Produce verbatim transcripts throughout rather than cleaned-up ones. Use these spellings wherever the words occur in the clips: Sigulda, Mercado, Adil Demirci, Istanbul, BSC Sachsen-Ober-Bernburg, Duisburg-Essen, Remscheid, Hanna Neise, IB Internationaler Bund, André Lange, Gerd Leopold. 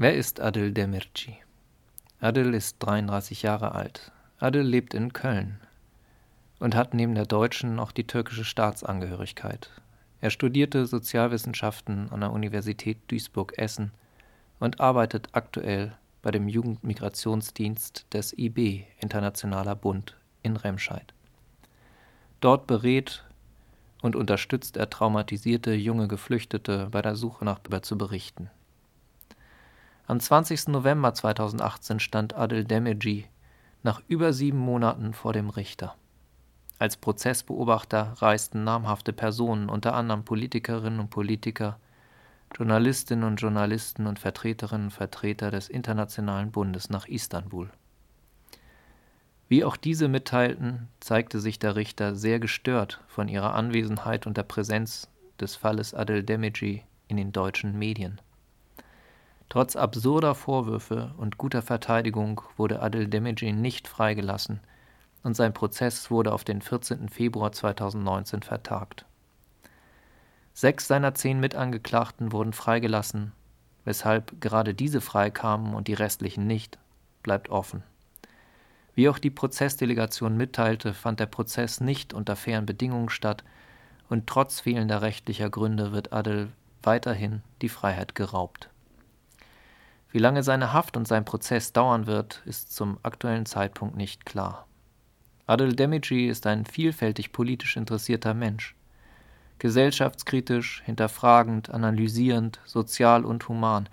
Wer ist Adil Demirci? Adil ist dreiunddreißig Jahre alt. Adil lebt in Köln und hat neben der deutschen auch die türkische Staatsangehörigkeit. Er studierte Sozialwissenschaften an der Universität Duisburg-Essen und arbeitet aktuell bei dem Jugendmigrationsdienst des I B Internationaler Bund in Remscheid. Dort berät und unterstützt er traumatisierte junge Geflüchtete bei der Suche nach zu berichten. Am zwanzigsten November zweitausendachtzehn stand Adil Demirci nach über sieben Monaten vor dem Richter. Als Prozessbeobachter reisten namhafte Personen, unter anderem Politikerinnen und Politiker, Journalistinnen und Journalisten und Vertreterinnen und Vertreter des Internationalen Bundes nach Istanbul. Wie auch diese mitteilten, zeigte sich der Richter sehr gestört von ihrer Anwesenheit und der Präsenz des Falles Adil Demirci in den deutschen Medien. Trotz absurder Vorwürfe und guter Verteidigung wurde Adil Demirci nicht freigelassen und sein Prozess wurde auf den vierzehnten Februar zweitausendneunzehn vertagt. Sechs seiner zehn Mitangeklagten wurden freigelassen, weshalb gerade diese freikamen und die restlichen nicht, bleibt offen. Wie auch die Prozessdelegation mitteilte, fand der Prozess nicht unter fairen Bedingungen statt und trotz fehlender rechtlicher Gründe wird Adil weiterhin die Freiheit geraubt. Wie lange seine Haft und sein Prozess dauern wird, ist zum aktuellen Zeitpunkt nicht klar. Adil Demirci ist ein vielfältig politisch interessierter Mensch. Gesellschaftskritisch, hinterfragend, analysierend, sozial und human.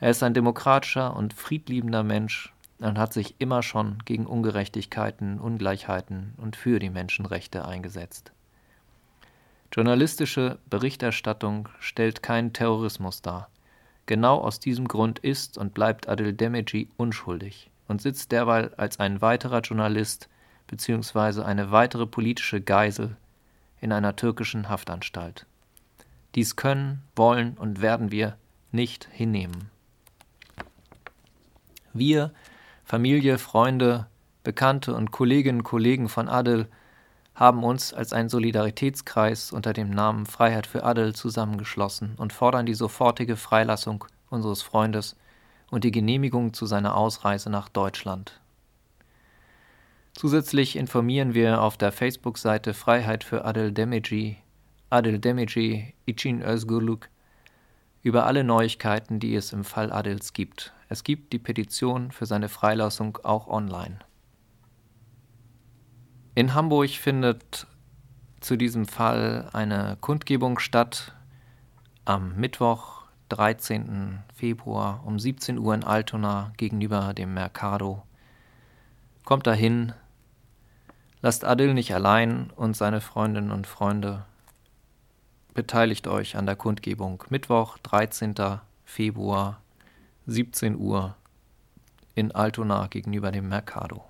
Er ist ein demokratischer und friedliebender Mensch und hat sich immer schon gegen Ungerechtigkeiten, Ungleichheiten und für die Menschenrechte eingesetzt. Journalistische Berichterstattung stellt keinen Terrorismus dar. Genau aus diesem Grund ist und bleibt Adil Demirci unschuldig und sitzt derweil als ein weiterer Journalist bzw. eine weitere politische Geisel in einer türkischen Haftanstalt. Dies können, wollen und werden wir nicht hinnehmen. Wir, Familie, Freunde, Bekannte und Kolleginnen und Kollegen von Adil, haben uns als einen Solidaritätskreis unter dem Namen Freiheit für Adil zusammengeschlossen und fordern die sofortige Freilassung unseres Freundes und die Genehmigung zu seiner Ausreise nach Deutschland. Zusätzlich informieren wir auf der Facebook-Seite Freiheit für Adil Demirci, Adil Demirci, İçin Özgürlük über alle Neuigkeiten, die es im Fall Adils gibt. Es gibt die Petition für seine Freilassung auch online. In Hamburg findet zu diesem Fall eine Kundgebung statt am Mittwoch, dreizehnten Februar um siebzehn Uhr in Altona gegenüber dem Mercado. Kommt dahin. Lasst Adil nicht allein und seine Freundinnen und Freunde. Beteiligt euch an der Kundgebung. Mittwoch, dreizehnten Februar, siebzehn Uhr in Altona gegenüber dem Mercado.